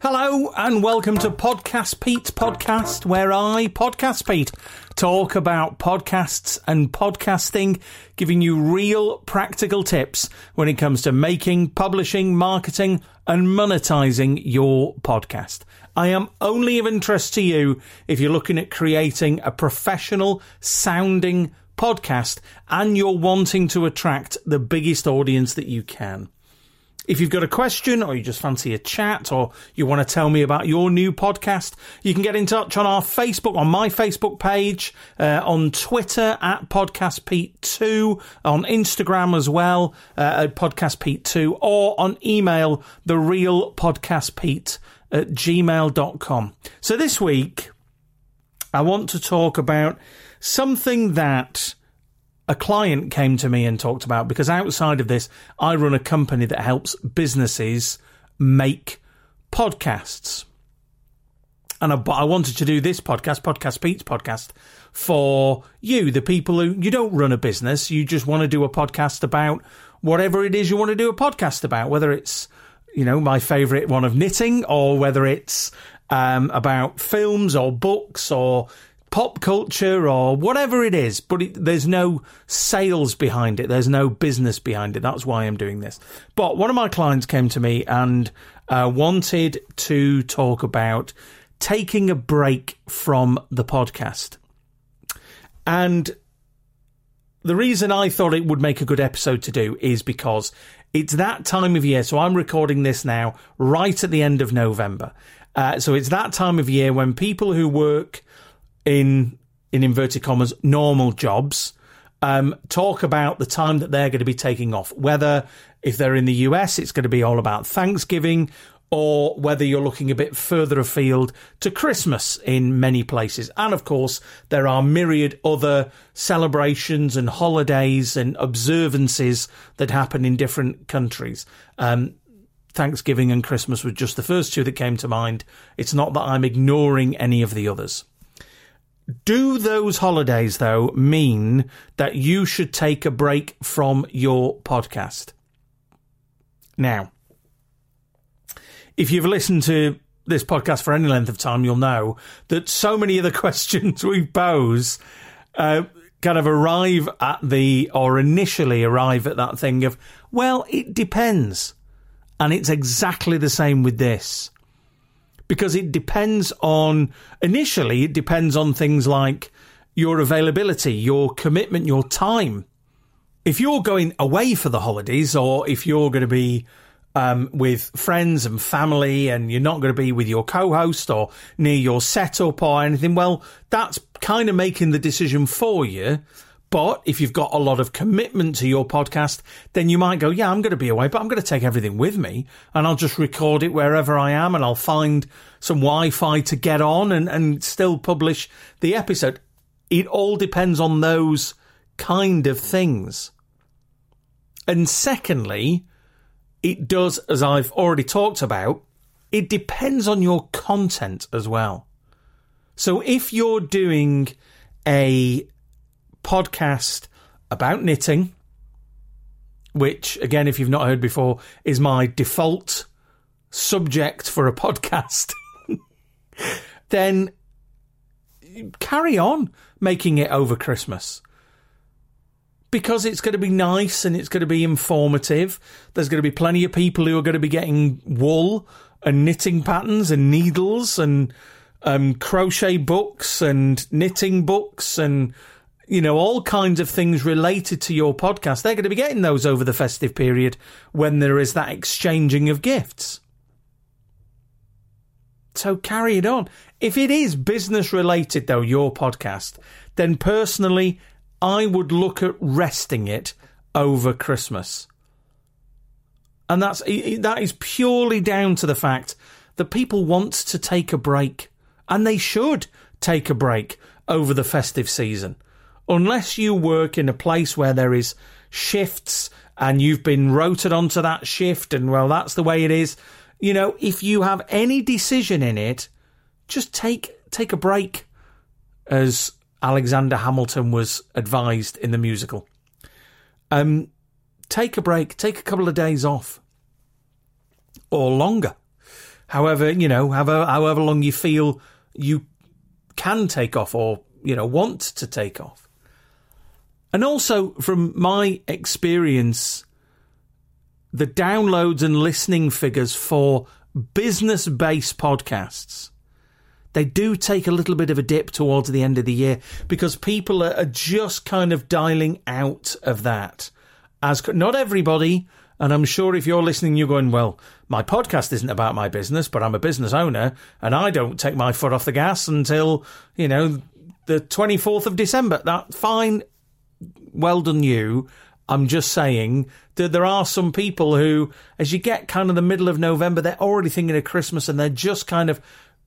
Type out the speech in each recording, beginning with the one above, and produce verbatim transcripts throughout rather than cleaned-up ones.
Hello and welcome to Podcast Pete's podcast, where I, Podcast Pete, talk about podcasts and podcasting, giving you real practical tips when it comes to making, publishing, marketing and monetizing your podcast. I am only of interest to you if you're looking at creating a professional sounding podcast and you're wanting to attract the biggest audience that you can. If you've got a question or you just fancy a chat or you want to tell me about your new podcast, you can get in touch on our Facebook, on my Facebook page, uh, on Twitter at Podcast Pete two, on Instagram as well uh, at Podcast Pete two, or on email, the real podcast pete at gmail dot com. So this week, I want to talk about something that a client came to me and talked about, because outside of this, I run a company that helps businesses make podcasts. And I, I wanted to do this podcast, Podcast Pete's podcast, for you, the people who, you don't run a business, you just want to do a podcast about whatever it is you want to do a podcast about, whether it's, you know, my favourite one of knitting, or whether it's um, about films or books or pop culture or whatever it is, but it, there's no sales behind it. There's no business behind it. That's why I'm doing this. But one of my clients came to me and uh, wanted to talk about taking a break from the podcast. And the reason I thought it would make a good episode to do is because it's that time of year. So I'm recording this now right at the end of November. Uh, so it's that time of year when people who work in, in inverted commas, normal jobs, um, talk about the time that they're going to be taking off. Whether, if they're in the U S, it's going to be all about Thanksgiving, or whether you're looking a bit further afield to Christmas in many places. And, of course, there are myriad other celebrations and holidays and observances that happen in different countries. Um Thanksgiving and Christmas were just the first two that came to mind. It's not that I'm ignoring any of the others. Do those holidays, though, mean that you should take a break from your podcast? Now, if you've listened to this podcast for any length of time, you'll know that so many of the questions we pose uh, kind of arrive at the, or initially arrive at that thing of, well, it depends. And it's exactly the same with this. Because it depends on, initially, it depends on things like your availability, your commitment, your time. If you're going away for the holidays, or if you're going to be um, with friends and family and you're not going to be with your co-host or near your setup or anything, well, that's kind of making the decision for you. But if you've got a lot of commitment to your podcast, then you might go, yeah, I'm going to be away, but I'm going to take everything with me and I'll just record it wherever I am and I'll find some Wi-Fi to get on and, and still publish the episode. It all depends on those kind of things. And secondly, it does, as I've already talked about, it depends on your content as well. So if you're doing a podcast about knitting, which, again, if you've not heard before, is my default subject for a podcast, then carry on making it over Christmas, because it's going to be nice and it's going to be informative. There's going to be plenty of people who are going to be getting wool and knitting patterns and needles and um, crochet books and knitting books and, you know, all kinds of things related to your podcast. They're going to be getting those over the festive period when there is that exchanging of gifts. So carry it on. If it is business related, though, your podcast, then personally, I would look at resting it over Christmas. And that's that is purely down to the fact that people want to take a break, and they should take a break over the festive season. unless you work in a place where there is shifts and you've been rotated onto that shift and, well, that's the way it is. You know, if you have any decision in it, just take take a break, as Alexander Hamilton was advised in the musical. Um, take a break, take a couple of days off or longer. However, you know, however, however long you feel you can take off or, you know, want to take off. And also, from my experience, the downloads and listening figures for business-based podcasts, they do take a little bit of a dip towards the end of the year because people are just kind of dialing out of that. As not everybody, and I'm sure if you're listening, you're going, well, my podcast isn't about my business, but I'm a business owner and I don't take my foot off the gas until, you know, the twenty-fourth of December. That's fine. Well done, you. I'm just saying that there are some people who, as you get kind of the middle of November, they're already thinking of Christmas and they're just kind of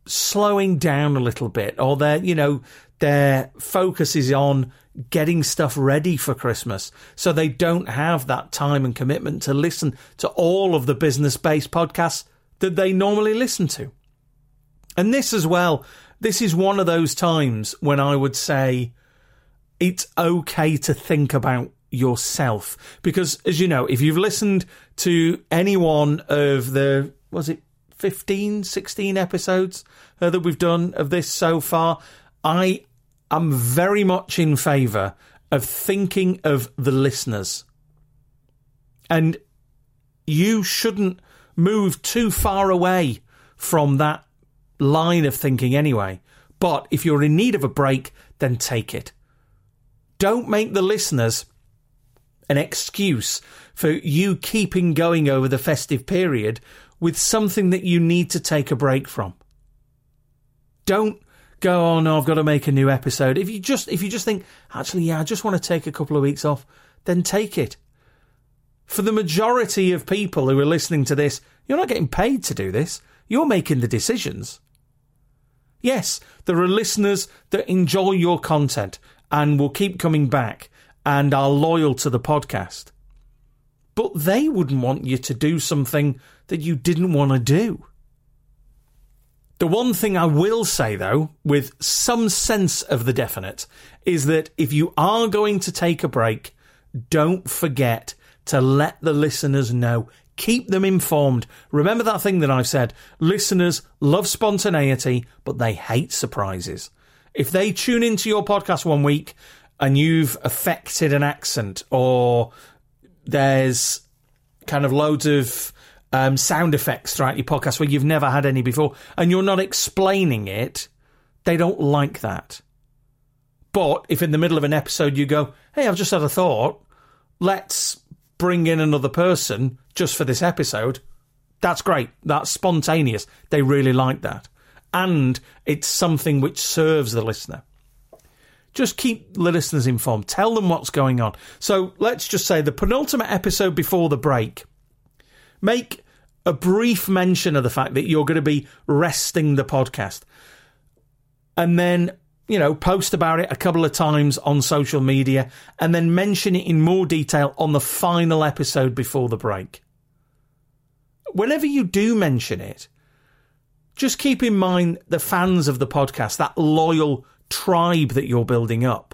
slowing down a little bit, or their, you know, their focus is on getting stuff ready for Christmas. So they don't have that time and commitment to listen to all of the business-based podcasts that they normally listen to. And this as well, this is one of those times when I would say it's okay to think about yourself. Because, as you know, if you've listened to any one of the, was it, fifteen, sixteen episodes uh, that we've done of this so far, I am very much in favour of thinking of the listeners. And you shouldn't move too far away from that line of thinking anyway. But if you're in need of a break, then take it. Don't make the listeners an excuse for you keeping going over the festive period with something that you need to take a break from. Don't go, oh no, I've got to make a new episode. If you just if you just think, actually, yeah, I just want to take a couple of weeks off, then take it. For the majority of people who are listening to this, you're not getting paid to do this. You're making the decisions. Yes, there are listeners that enjoy your content and will keep coming back and are loyal to the podcast. But they wouldn't want you to do something that you didn't want to do. The one thing I will say, though, with some sense of the definite, is that if you are going to take a break, don't forget to let the listeners know. Keep them informed. Remember that thing that I've said. Listeners love spontaneity, but they hate surprises. If they tune into your podcast one week and you've affected an accent, or there's kind of loads of um, sound effects throughout your podcast where you've never had any before, and you're not explaining it, they don't like that. But if in the middle of an episode you go, hey, I've just had a thought, let's bring in another person just for this episode, that's great. That's spontaneous. They really like that. And it's something which serves the listener. Just keep the listeners informed. Tell them what's going on. So let's just say the penultimate episode before the break, make a brief mention of the fact that you're going to be resting the podcast. And then, you know, post about it a couple of times on social media and then mention it in more detail on the final episode before the break. Whenever you do mention it, just keep in mind the fans of the podcast, that loyal tribe that you're building up.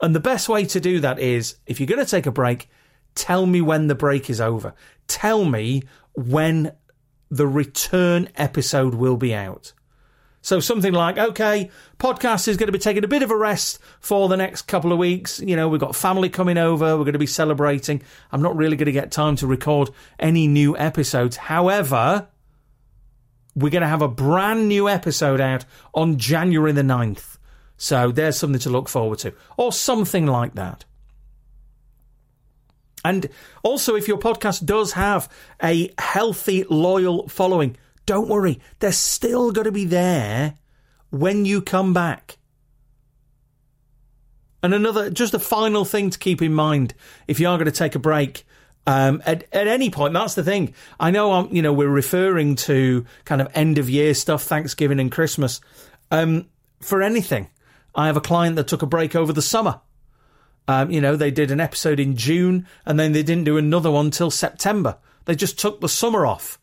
And the best way to do that is, if you're going to take a break, tell me when the break is over. Tell me when the return episode will be out. So something like, okay, podcast is going to be taking a bit of a rest for the next couple of weeks. You know, we've got family coming over. We're going to be celebrating. I'm not really going to get time to record any new episodes. However, we're going to have a brand new episode out on January the ninth. So there's something to look forward to, or something like that. And also, if your podcast does have a healthy, loyal following, don't worry. They're still going to be there when you come back. And another, just a final thing to keep in mind, if you are going to take a break, Um, at, at any point, that's the thing. I know, I'm, you know, we're referring to kind of end of year stuff, Thanksgiving and Christmas. Um, for anything. I have a client that took a break over the summer Um, you know, they did an episode in June and then they didn't do another one till September. They just took the summer off.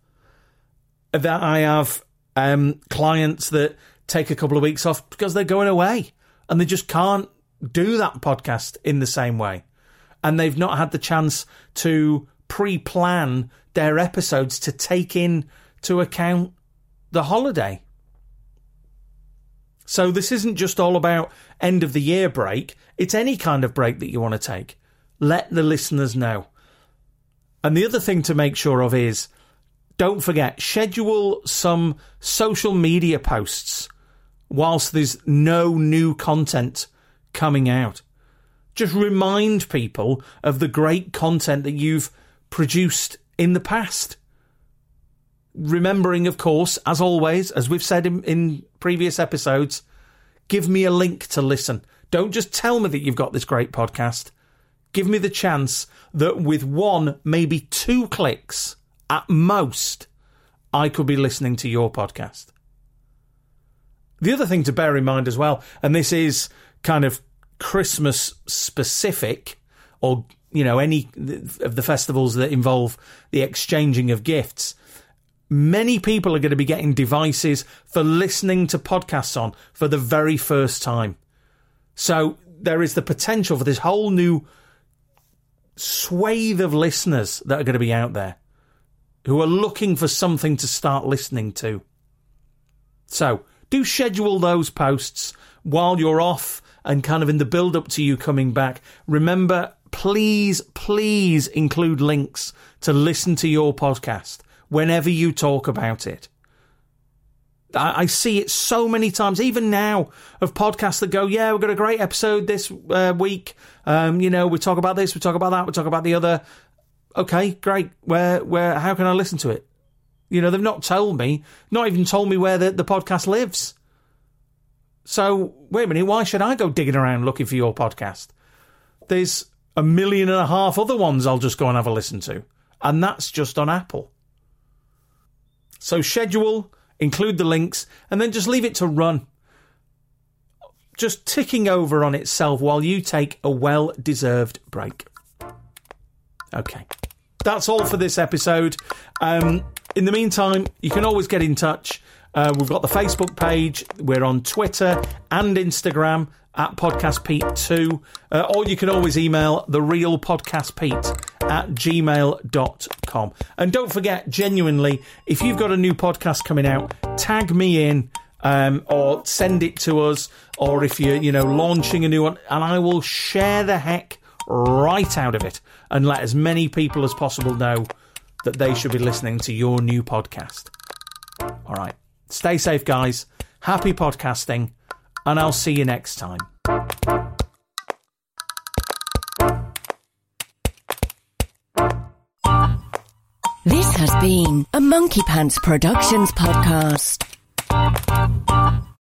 That I have um, clients that take a couple of weeks off because they're going away and they just can't do that podcast in the same way. And they've not had the chance to pre-plan their episodes to take in to account the holiday. So this isn't just all about end of the year break. It's any kind of break that you want to take. Let the listeners know. And the other thing to make sure of is, don't forget, schedule some social media posts whilst there's no new content coming out. Just remind people of the great content that you've produced in the past. Remembering, of course, as always, as we've said in, in previous episodes, give me a link to listen. Don't just tell me that you've got this great podcast. Give me the chance that with one, maybe two clicks at most, I could be listening to your podcast. The other thing to bear in mind as well, and this is kind of Christmas specific, or, you know, any of the festivals that involve the exchanging of gifts, many people are going to be getting devices for listening to podcasts on for the very first time. So there is the potential for this whole new swathe of listeners that are going to be out there who are looking for something to start listening to. So do schedule those posts while you're off and kind of in the build-up to you coming back. Remember, please, please include links to listen to your podcast whenever you talk about it. I, I see it so many times, even now, of podcasts that go, yeah, we've got a great episode this uh, week. Um, you know, we talk about this, we talk about that, we talk about the other. Okay, great. Where, where, how can I listen to it? You know, they've not told me, not even told me where the, the podcast lives. So, wait a minute, why should I go digging around looking for your podcast? There's a million and a half other ones I'll just go and have a listen to. And that's just on Apple. So schedule, include the links, and then just leave it to run. Just ticking over on itself while you take a well-deserved break. Okay, that's all for this episode. Um, in the meantime, you can always get in touch. Uh, we've got the Facebook page. We're on Twitter and Instagram at Podcast Pete two. Uh, or you can always email therealpodcastpete at gmail dot com. And don't forget, genuinely, if you've got a new podcast coming out, tag me in um, or send it to us. Or if you're, you know, launching a new one, and I will share the heck right out of it and let as many people as possible know that they should be listening to your new podcast. All right. Stay safe, guys. Happy podcasting, and I'll see you next time. This has been a Monkey Pants Productions podcast.